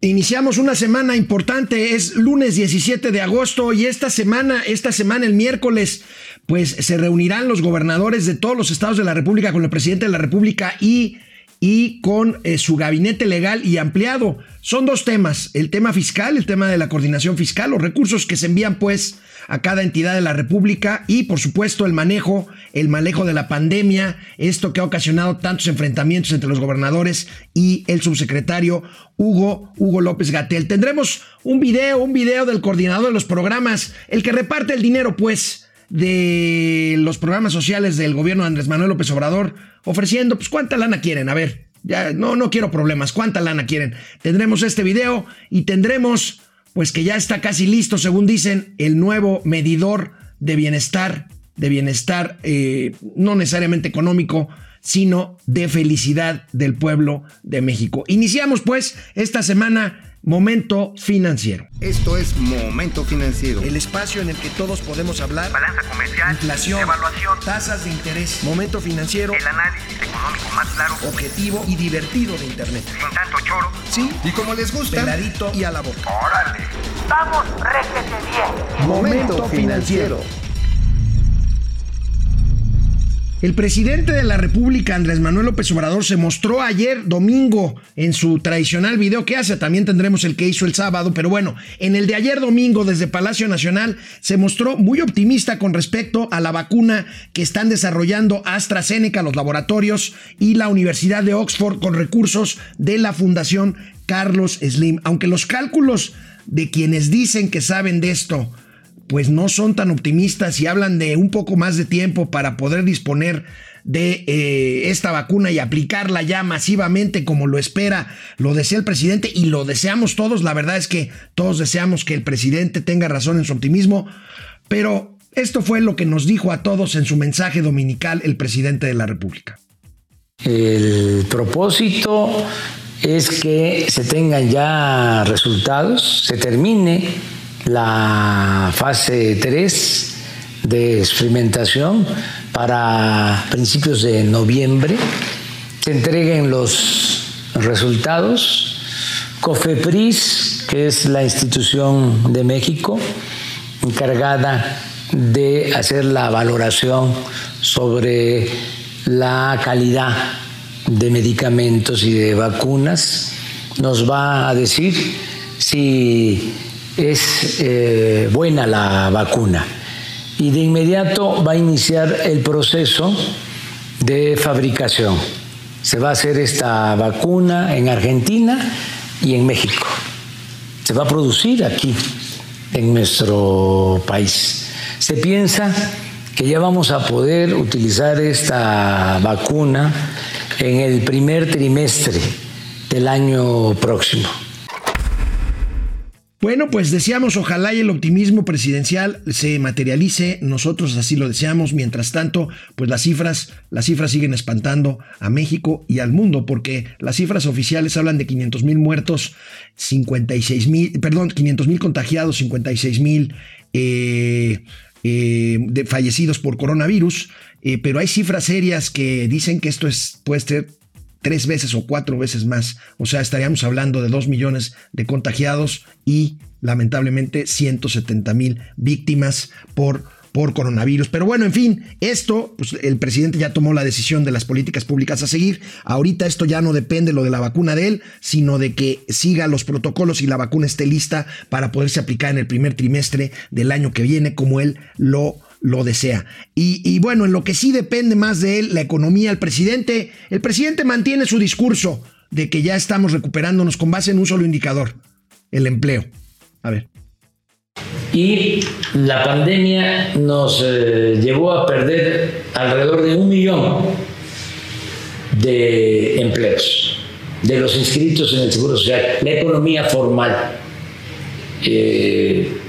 Iniciamos una semana importante, es lunes 17 de agosto y esta semana el miércoles, pues se reunirán los gobernadores de todos los estados de la República con el presidente de la República y con su gabinete legal y ampliado. Son dos temas, el tema fiscal, el tema de la coordinación fiscal, los recursos que se envían pues a cada entidad de la República y por supuesto el manejo de la pandemia, esto que ha ocasionado tantos enfrentamientos entre los gobernadores y el subsecretario Hugo López-Gatell. Tendremos un video del coordinador de los programas, el que reparte el dinero pues de los programas sociales del gobierno de Andrés Manuel López Obrador, ofreciendo, pues, ¿cuánta lana quieren? A ver, ya no quiero problemas, ¿cuánta lana quieren? Tendremos este video y tendremos, pues, que ya está casi listo, según dicen, el nuevo medidor de bienestar, no necesariamente económico, sino de felicidad del pueblo de México. Iniciamos, pues, esta semana Momento Financiero. Esto es Momento Financiero. El espacio en el que todos podemos hablar. Balanza comercial. Inflación. Evaluación. Tasas de interés. Momento Financiero. El análisis económico más claro. Objetivo y divertido de Internet. Sin tanto choro. Sí. Y como les gusta. Peladito y a la boca. ¡Órale! ¡Vamos, réjete bien! Momento Financiero. El presidente de la República, Andrés Manuel López Obrador, se mostró ayer domingo en su tradicional video que hace. También tendremos el que hizo el sábado, pero bueno, en el de ayer domingo desde Palacio Nacional se mostró muy optimista con respecto a la vacuna que están desarrollando AstraZeneca, los laboratorios y la Universidad de Oxford con recursos de la Fundación Carlos Slim. Aunque los cálculos de quienes dicen que saben de esto pues no son tan optimistas y hablan de un poco más de tiempo para poder disponer de esta vacuna y aplicarla ya masivamente como lo desea el presidente y lo deseamos todos. La verdad es que todos deseamos que el presidente tenga razón en su optimismo, pero esto fue lo que nos dijo a todos en su mensaje dominical el presidente de la República. El propósito es que se tengan ya resultados, se termine la fase 3 de experimentación para principios de noviembre. Se entreguen los resultados. COFEPRIS, que es la institución de México encargada de hacer la valoración sobre la calidad de medicamentos y de vacunas, nos va a decir si es buena la vacuna y de inmediato va a iniciar el proceso de fabricación. Se va a hacer esta vacuna en Argentina y en México. Se va a producir aquí, en nuestro país. Se piensa que ya vamos a poder utilizar esta vacuna en el primer trimestre del año próximo. Bueno, pues deseamos ojalá y el optimismo presidencial se materialice, nosotros así lo deseamos. Mientras tanto, pues las cifras siguen espantando a México y al mundo, porque las cifras oficiales hablan de 500,000 muertos, 500,000 contagiados, 56,000 de fallecidos por coronavirus, pero hay cifras serias que dicen que esto puede ser 3 veces o 4 veces más. O sea, estaríamos hablando de 2 millones de contagiados y lamentablemente 170,000 víctimas por coronavirus. Pero bueno, en fin, esto, pues el presidente ya tomó la decisión de las políticas públicas a seguir. Ahorita esto ya no depende lo de la vacuna de él, sino de que siga los protocolos y la vacuna esté lista para poderse aplicar en el primer trimestre del año que viene, como él lo desea. Y bueno, en lo que sí depende más de él, la economía. El presidente mantiene su discurso de que ya estamos recuperándonos con base en un solo indicador, el empleo. A ver. Y la pandemia nos llevó a perder alrededor de 1 millón de empleos de los inscritos en el Seguro Social, la economía formal. 1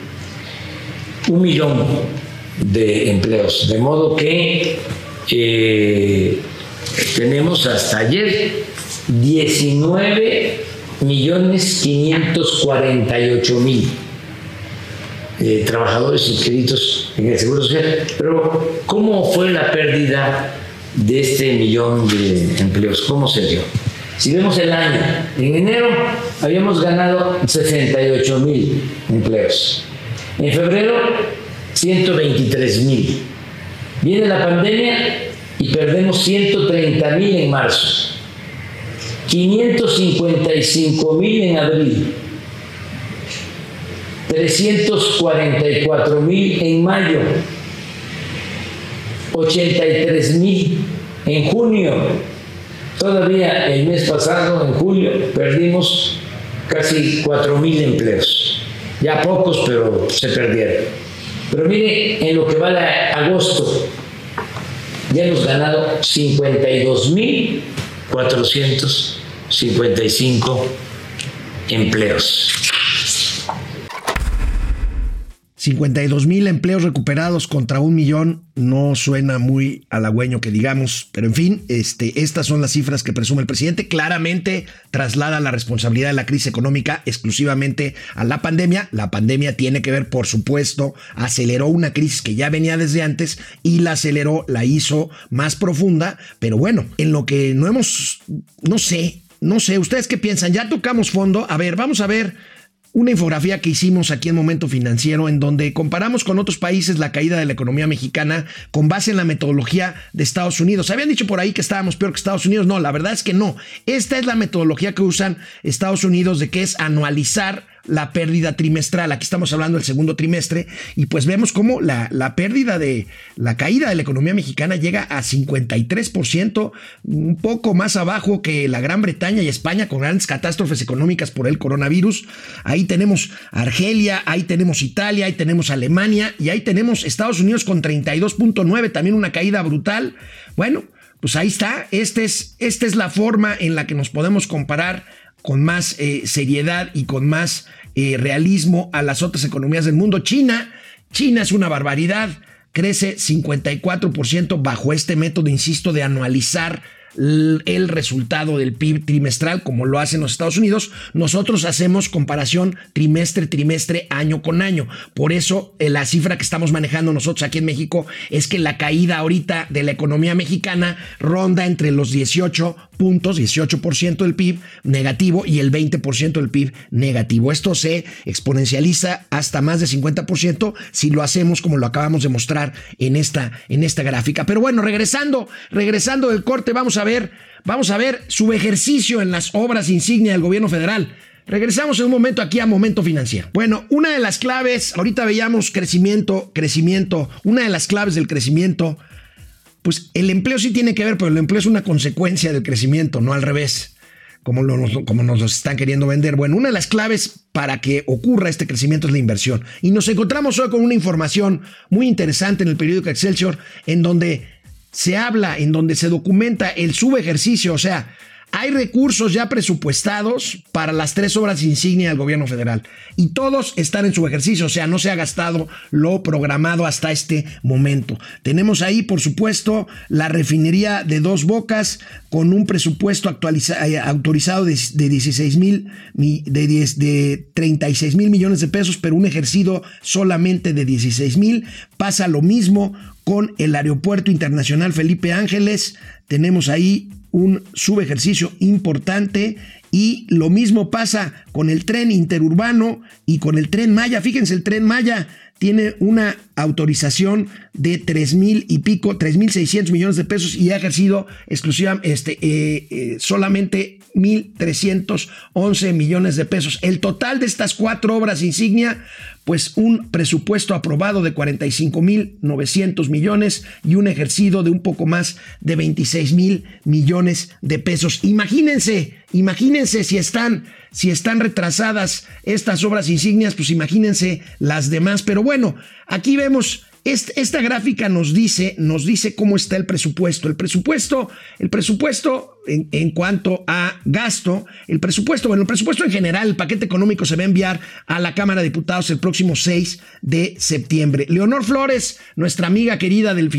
millón de empleos, de modo que tenemos hasta ayer 19,548,000 trabajadores inscritos en el Seguro Social. Pero ¿cómo fue la pérdida de este millón de empleos? ¿Cómo se dio? Si vemos el año, en enero habíamos ganado 68,000 empleos. En febrero, 123,000. Viene la pandemia y perdemos 130,000 en marzo. 555,000 en abril. 344,000 en mayo. 83,000 en junio. Todavía el mes pasado, en julio, perdimos casi 4,000 empleos. Ya pocos, pero se perdieron. Pero mire, en lo que va a agosto, ya hemos ganado 52,455 empleos. 52,000 empleos recuperados contra 1,000,000 no suena muy halagüeño que digamos, pero en fin, estas son las cifras que presume el presidente. Claramente traslada la responsabilidad de la crisis económica exclusivamente a la pandemia. La pandemia tiene que ver, por supuesto, aceleró una crisis que ya venía desde antes y la aceleró, la hizo más profunda, pero bueno, en lo que no hemos, no sé, ¿ustedes qué piensan? Ya tocamos fondo. A ver, vamos a ver una infografía que hicimos aquí en Momento Financiero, en donde comparamos con otros países la caída de la economía mexicana con base en la metodología de Estados Unidos. Habían dicho por ahí que estábamos peor que Estados Unidos. No, la verdad es que no. Esta es la metodología que usan Estados Unidos, de que es anualizar la pérdida trimestral. Aquí estamos hablando del segundo trimestre y pues vemos cómo la pérdida de la caída de la economía mexicana llega a 53%, un poco más abajo que la Gran Bretaña y España, con grandes catástrofes económicas por el coronavirus. Ahí tenemos Argelia, ahí tenemos Italia, ahí tenemos Alemania y ahí tenemos Estados Unidos con 32.9, también una caída brutal. Bueno, pues ahí está. Esta es la forma en la que nos podemos comparar con más seriedad y con más realismo a las otras economías del mundo. China es una barbaridad, crece 54% bajo este método, insisto, de anualizar el resultado del PIB trimestral, como lo hacen los Estados Unidos. Nosotros hacemos comparación trimestre, año con año. Por eso la cifra que estamos manejando nosotros aquí en México es que la caída ahorita de la economía mexicana ronda entre los 18 puntos, 18% del PIB negativo y el 20% del PIB negativo. Esto se exponencializa hasta más de 50% si lo hacemos como lo acabamos de mostrar en esta gráfica. Pero bueno, regresando del corte, vamos a ver su ejercicio en las obras insignia del gobierno federal. Regresamos en un momento aquí a Momento Financiero. Bueno, una de las claves, ahorita veíamos crecimiento, una de las claves del crecimiento, pues el empleo sí tiene que ver, pero el empleo es una consecuencia del crecimiento, no al revés, como nos están queriendo vender. Bueno, una de las claves para que ocurra este crecimiento es la inversión. Y nos encontramos hoy con una información muy interesante en el periódico Excelsior, en donde se habla, en donde se documenta el subejercicio. O sea, hay recursos ya presupuestados para las 3 obras insignia del gobierno federal y todos están en subejercicio. O sea, no se ha gastado lo programado hasta este momento. Tenemos ahí, por supuesto, la refinería de Dos Bocas con un presupuesto autorizado de 36,000 millones de pesos, pero un ejercido solamente de 16,000. Pasa lo mismo con el Aeropuerto Internacional Felipe Ángeles. Tenemos ahí un subejercicio importante y lo mismo pasa con el tren interurbano y con el Tren Maya. Fíjense, el Tren Maya tiene una autorización de 3,600 millones de pesos y ha ejercido solamente 1,311 millones de pesos. El total de estas 4 obras insignia, pues un presupuesto aprobado de 45,900 millones y un ejercido de un poco más de 26,000 millones de pesos. Imagínense si están retrasadas estas obras insignias, pues imagínense las demás. Pero bueno, aquí vemos, esta gráfica nos dice cómo está el presupuesto. El presupuesto en cuanto a gasto, el presupuesto en general, el paquete económico se va a enviar a la Cámara de Diputados el próximo 6 de septiembre. Leonor Flores, nuestra amiga querida del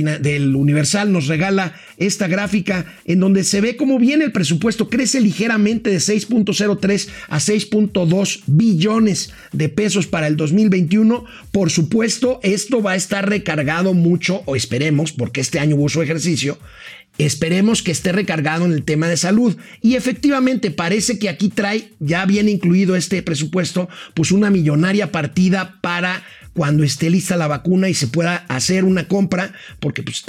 Universal, nos regala esta gráfica en donde se ve cómo viene el presupuesto. Crece ligeramente de 6.03 a 6.2 billones de pesos para el 2021. Por supuesto, esto va a estar recargado mucho, o esperemos, porque este año hubo su ejercicio, esperemos que esté recargado en el tema tema de salud. Y efectivamente parece que aquí trae, ya viene incluido este presupuesto, pues una millonaria partida para cuando esté lista la vacuna y se pueda hacer una compra, porque pues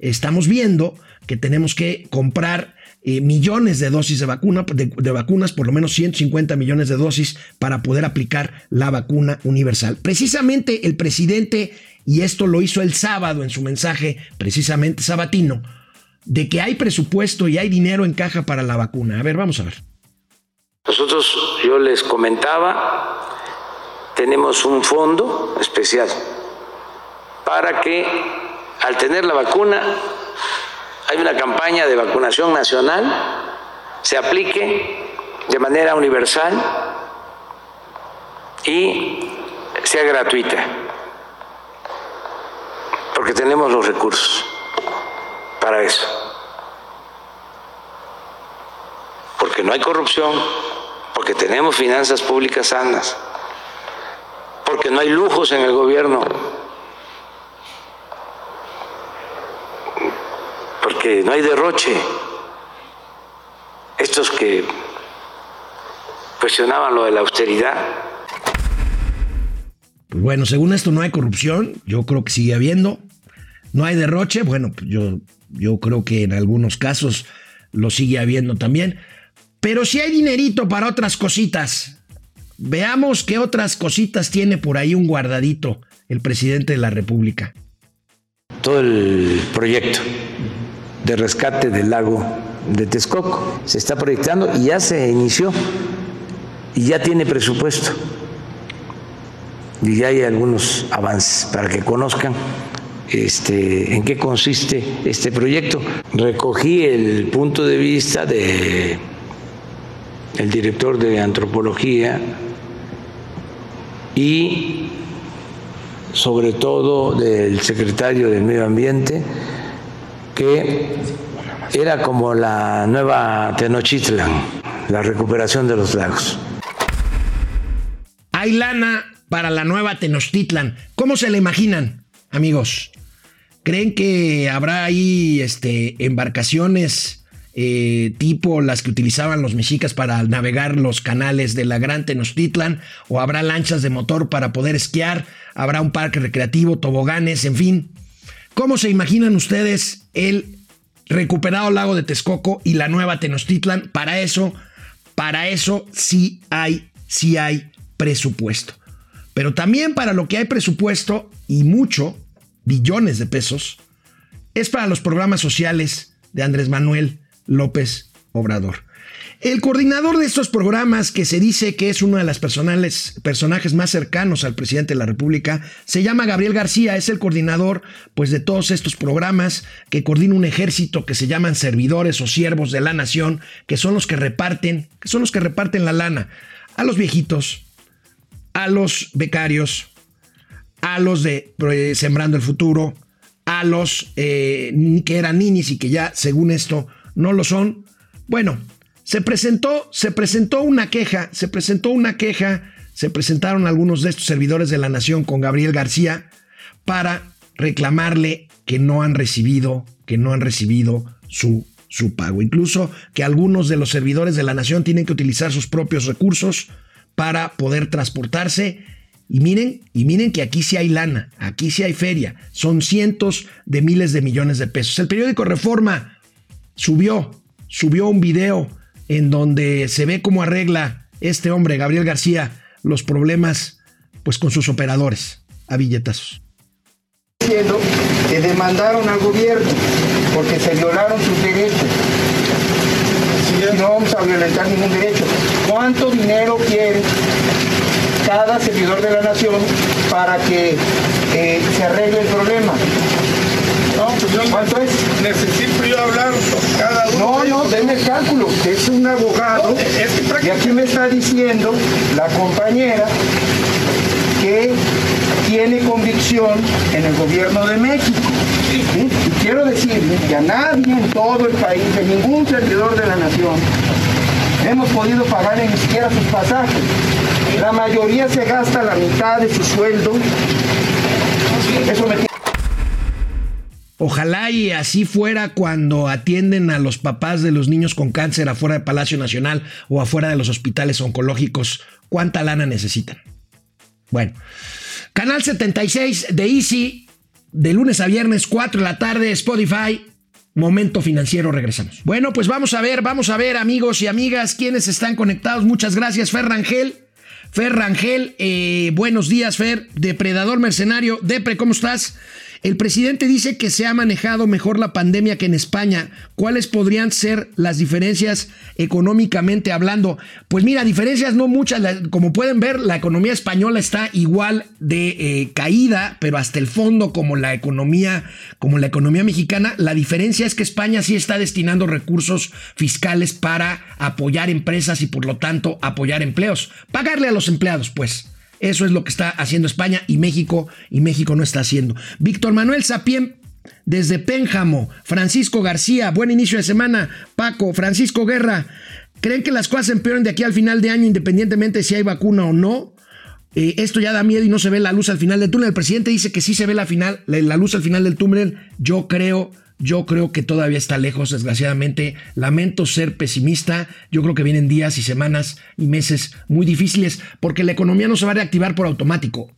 estamos viendo que tenemos que comprar millones de dosis de vacuna, de vacunas, por lo menos 150 millones de dosis para poder aplicar la vacuna universal. Precisamente el presidente, y esto lo hizo el sábado en su mensaje, precisamente sabatino, de que hay presupuesto y hay dinero en caja para la vacuna. A ver, vamos a ver. Nosotros, yo les comentaba, tenemos un fondo especial para que al tener la vacuna, hay una campaña de vacunación nacional, se aplique de manera universal y sea gratuita, porque tenemos los recursos para eso, porque no hay corrupción, porque tenemos finanzas públicas sanas, porque no hay lujos en el gobierno, porque no hay derroche. Estos que cuestionaban lo de la austeridad. Pues bueno, según esto no hay corrupción, yo creo que sigue habiendo. No hay derroche, bueno, pues yo creo que en algunos casos lo sigue habiendo también. Pero sí hay dinerito para otras cositas. Veamos qué otras cositas tiene por ahí un guardadito el presidente de la República. Todo el proyecto de rescate del lago de Texcoco se está proyectando y ya se inició y ya tiene presupuesto y ya hay algunos avances para que conozcan en qué consiste este proyecto. Recogí el punto de vista de el director de antropología y sobre todo del secretario del Medio Ambiente, que era como la nueva Tenochtitlan, la recuperación de los lagos. Hay lana para la nueva Tenochtitlan. ¿Cómo se la imaginan, amigos? ¿Creen que habrá ahí embarcaciones tipo las que utilizaban los mexicas para navegar los canales de la gran Tenochtitlan? ¿O habrá lanchas de motor para poder esquiar? ¿Habrá un parque recreativo, toboganes, en fin? ¿Cómo se imaginan ustedes el recuperado lago de Texcoco y la nueva Tenochtitlan? Para eso sí hay presupuesto. Pero también para lo que hay presupuesto, y mucho, billones de pesos, es para los programas sociales de Andrés Manuel López Obrador. El coordinador de estos programas, que se dice que es uno de los personajes más cercanos al presidente de la República, se llama Gabriel García. Es el coordinador, pues, de todos estos programas, que coordina un ejército que se llaman servidores o siervos de la nación, que son los que reparten, la lana a los viejitos, a los becarios, a los de Sembrando el Futuro, a los que eran ninis y que ya, según esto, no lo son. Bueno, se presentaron algunos de estos servidores de la nación con Gabriel García para reclamarle que no han recibido su pago. Incluso que algunos de los servidores de la nación tienen que utilizar sus propios recursos para poder transportarse. Y miren que aquí sí hay lana, aquí sí hay feria. Son cientos de miles de millones de pesos. El periódico Reforma subió un video en donde se ve cómo arregla este hombre, Gabriel García, los problemas, pues, con sus operadores a billetazos. Diciendo que demandaron al gobierno porque se violaron sus derechos. Y no vamos a violentar ningún derecho. ¿Cuánto dinero quiere cada servidor de la nación para que se arregle el problema? No, pues yo, ¿cuánto es? Necesito yo hablar con cada uno. No, denme el cálculo, que es un abogado. No, y aquí me está diciendo la compañera que tiene convicción en el gobierno de México. Sí. ¿Sí? Y quiero decirle que a nadie en todo el país, a ningún servidor de la nación, hemos podido pagar ni siquiera sus pasajes. La mayoría se gasta la mitad de su sueldo. Eso me tiene. Ojalá y así fuera cuando atienden a los papás de los niños con cáncer afuera de Palacio Nacional o afuera de los hospitales oncológicos. ¿Cuánta lana necesitan? Bueno, Canal 76 de Easy, de lunes a viernes, 4 de la tarde, Spotify, Momento Financiero, regresamos. Bueno, pues vamos a ver, amigos y amigas, quienes están conectados. Muchas gracias, Fer Rangel, buenos días, Fer. Depredador mercenario, Depre, ¿cómo estás? El presidente dice que se ha manejado mejor la pandemia que en España. ¿Cuáles podrían ser las diferencias económicamente hablando? Pues mira, diferencias no muchas. Como pueden ver, la economía española está igual de caída, pero hasta el fondo, como la economía mexicana. La diferencia es que España sí está destinando recursos fiscales para apoyar empresas y, por lo tanto, apoyar empleos. Pagarle a los empleados, pues. Eso es lo que está haciendo España y México no está haciendo. Víctor Manuel Sapien desde Pénjamo, Francisco García, buen inicio de semana, Paco, Francisco Guerra, ¿creen que las cosas empeoren de aquí al final de año independientemente de si hay vacuna o no? Esto ya da miedo y no se ve la luz al final del túnel. El presidente dice que sí se ve la luz al final del túnel. Yo creo que todavía está lejos, desgraciadamente. Lamento ser pesimista. Yo creo que vienen días y semanas y meses muy difíciles porque la economía no se va a reactivar por automático.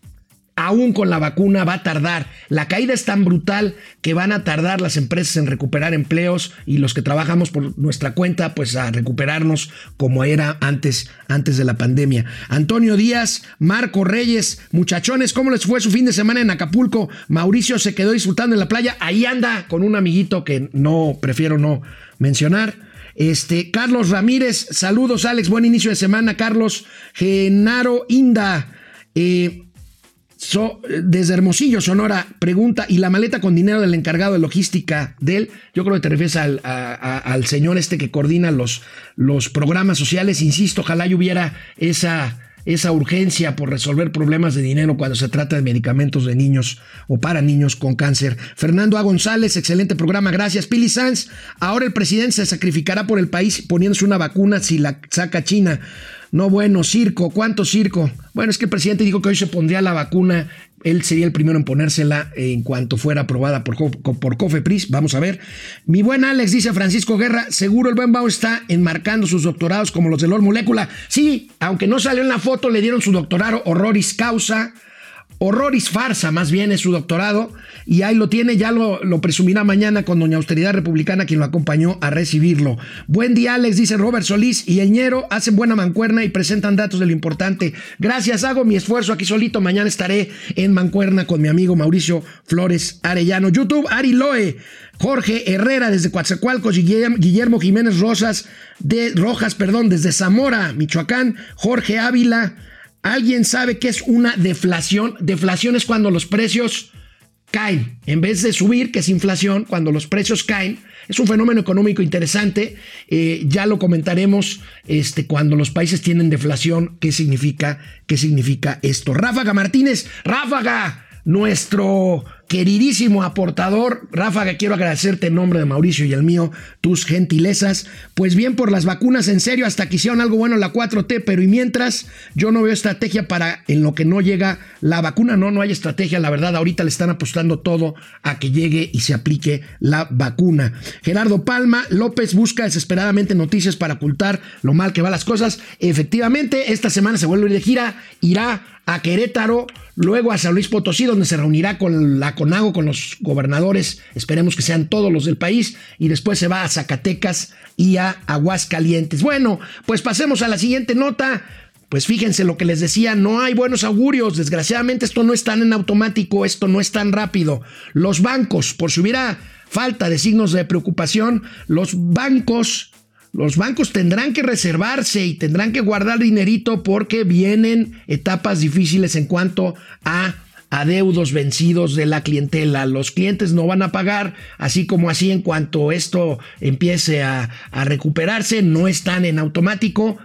Aún con la vacuna va a tardar. La caída es tan brutal que van a tardar las empresas en recuperar empleos y los que trabajamos por nuestra cuenta, pues a recuperarnos como era antes de la pandemia. Antonio Díaz, Marco Reyes, muchachones, ¿cómo les fue su fin de semana en Acapulco? Mauricio se quedó disfrutando en la playa. Ahí anda con un amiguito que prefiero no mencionar. Carlos Ramírez, saludos, Alex, buen inicio de semana, Carlos. Genaro Inda, desde Hermosillo, Sonora, pregunta, ¿y la maleta con dinero del encargado de logística de él? Yo creo que te refieres al señor que coordina los programas sociales. Insisto, ojalá y hubiera esa urgencia por resolver problemas de dinero cuando se trata de medicamentos de niños o para niños con cáncer. Fernando A. González, excelente programa, gracias. Pili Sanz, ahora el presidente se sacrificará por el país poniéndose una vacuna si la saca China. No, bueno, circo, ¿cuánto circo? Bueno, es que el presidente dijo que hoy se pondría la vacuna, él sería el primero en ponérsela en cuanto fuera aprobada por COFEPRIS, vamos a ver. Mi buen Alex, dice Francisco Guerra, seguro el buen Bao está enmarcando sus doctorados como los de Lord Molecula. Sí, aunque no salió en la foto, le dieron su doctorado Horroris Farsa, más bien es su doctorado, y ahí lo tiene, ya lo presumirá mañana con doña Austeridad Republicana, quien lo acompañó a recibirlo. Buen día, Alex, dice Robert Solís, y el Ñero hacen buena mancuerna y presentan datos de lo importante. Gracias, hago mi esfuerzo aquí solito, mañana estaré en mancuerna con mi amigo Mauricio Flores Arellano. YouTube, Ari Loe, Jorge Herrera desde Coatzacoalcos, Guillermo Jiménez Rojas, desde Zamora, Michoacán, Jorge Ávila. ¿Alguien sabe qué es una deflación? Deflación es cuando los precios caen. En vez de subir, que es inflación, cuando los precios caen, es un fenómeno económico interesante. Ya lo comentaremos cuando los países tienen deflación. ¿Qué significa esto? Ráfaga Martínez, Ráfaga, nuestro queridísimo aportador. Ráfaga, quiero agradecerte en nombre de Mauricio y el mío tus gentilezas. Pues bien, por las vacunas, en serio, hasta que hicieron algo bueno la 4T, pero y mientras yo no veo estrategia para en lo que no llega la vacuna. No hay estrategia, la verdad, ahorita le están apostando todo a que llegue y se aplique la vacuna. Gerardo Palma, López busca desesperadamente noticias para ocultar lo mal que van las cosas. Efectivamente, esta semana se vuelve a ir de gira, irá a Querétaro, luego a San Luis Potosí, donde se reunirá con la Conago, con los gobernadores, esperemos que sean todos los del país, y después se va a Zacatecas y a Aguascalientes. Bueno, pues pasemos a la siguiente nota. Pues fíjense lo que les decía, no hay buenos augurios, desgraciadamente esto no es tan en automático, esto no es tan rápido. Los bancos, por si hubiera falta de signos de preocupación, los bancos tendrán que reservarse y tendrán que guardar dinerito porque vienen etapas difíciles en cuanto a adeudos vencidos de la clientela. Los clientes no van a pagar, así en cuanto esto empiece a recuperarse, no están en automático.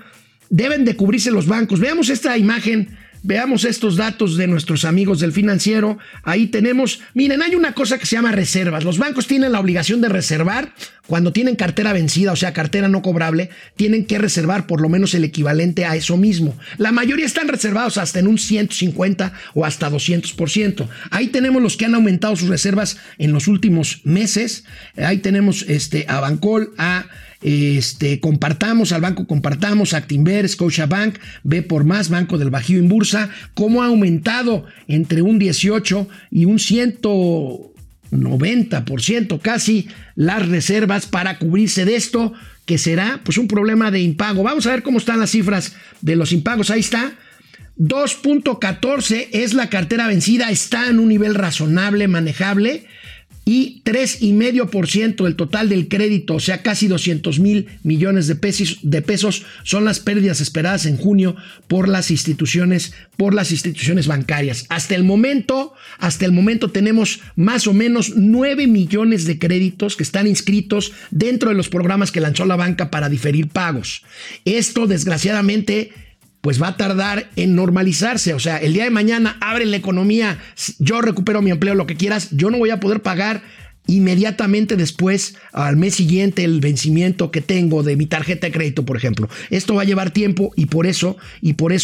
Deben de cubrirse los bancos. Veamos esta imagen Veamos estos datos de nuestros amigos del Financiero. Ahí tenemos, miren, hay una cosa que se llama reservas. Los bancos tienen la obligación de reservar cuando tienen cartera vencida, o sea, cartera no cobrable, tienen que reservar por lo menos el equivalente a eso mismo. La mayoría están reservados hasta en un 150 o hasta 200%. Ahí tenemos los que han aumentado sus reservas en los últimos meses. Ahí tenemos a Bancol, a Compartamos, al Banco Compartamos, Actinver, Scotiabank, B por Más, Banco del Bajío en Bursa, cómo ha aumentado entre un 18 y un 190% casi las reservas para cubrirse de esto, que será pues un problema de impago. Vamos a ver cómo están las cifras de los impagos. Ahí está. 2.14 es la cartera vencida, está en un nivel razonable, manejable, y 3,5% del total del crédito, o sea, casi 200,000 millones de pesos son las pérdidas esperadas en junio por las instituciones bancarias. Hasta el momento tenemos más o menos 9 millones de créditos que están inscritos dentro de los programas que lanzó la banca para diferir pagos. Esto, desgraciadamente, pues va a tardar en normalizarse. O sea, el día de mañana abre la economía, yo recupero mi empleo, lo que quieras, yo no voy a poder pagar inmediatamente después, al mes siguiente, el vencimiento que tengo de mi tarjeta de crédito, por ejemplo. Esto va a llevar tiempo y por eso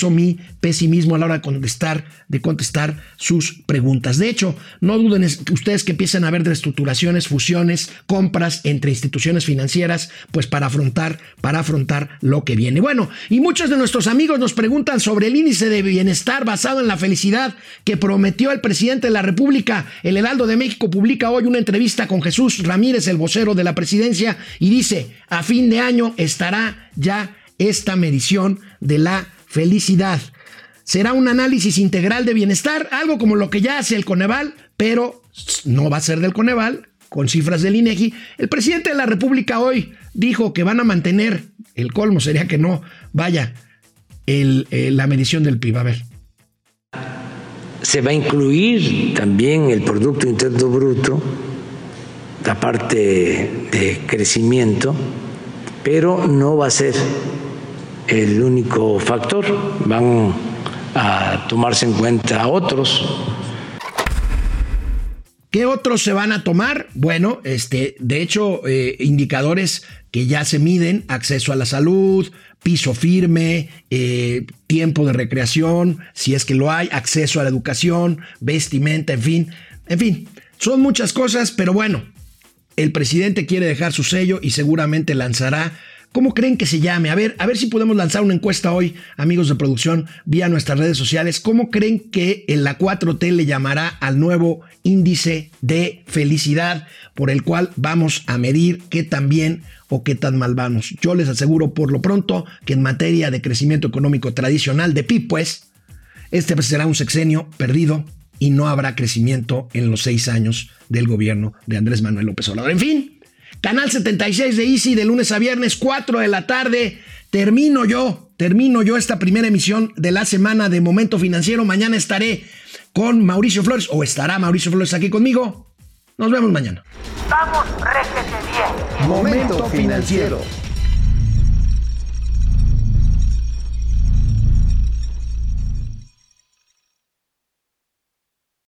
mi pesimismo a la hora de contestar sus preguntas. De hecho, no duden ustedes que empiecen a haber reestructuraciones, fusiones, compras entre instituciones financieras, pues para afrontar lo que viene. Bueno, y muchos de nuestros amigos nos preguntan sobre el índice de bienestar basado en la felicidad que prometió el presidente de la República. El Heraldo de México publica hoy una entrevista con Jesús Ramírez, el vocero de la presidencia, y dice: a fin de año estará ya esta medición de la felicidad. Será un análisis integral de bienestar, algo como lo que ya hace el Coneval, pero no va a ser del Coneval, con cifras del Inegi. El presidente de la República hoy dijo que van a mantener, el colmo sería que no vaya la medición del PIB. A ver. Se va a incluir también el Producto Interno Bruto, la parte de crecimiento, pero no va a ser el único factor. Van a tomarse en cuenta otros. ¿Qué otros se van a tomar? Bueno, de hecho, indicadores que ya se miden: acceso a la salud, piso firme, tiempo de recreación, si es que lo hay, acceso a la educación, vestimenta, en fin, son muchas cosas, pero bueno, el presidente quiere dejar su sello y seguramente lanzará. ¿Cómo creen que se llame? A ver si podemos lanzar una encuesta hoy, amigos de producción, vía nuestras redes sociales. ¿Cómo creen que en la 4T le llamará al nuevo índice de felicidad por el cual vamos a medir qué tan bien o qué tan mal vamos? Yo les aseguro por lo pronto que en materia de crecimiento económico tradicional de PIB, pues, este será un sexenio perdido y no habrá crecimiento en los 6 años del gobierno de Andrés Manuel López Obrador. En fin. Canal 76 de Easy, de lunes a viernes, 4 de la tarde. Termino yo esta primera emisión de la semana de Momento Financiero. Mañana estaré con Mauricio Flores, o estará Mauricio Flores aquí conmigo. Nos vemos mañana. Vamos, réjete bien. Momento Financiero.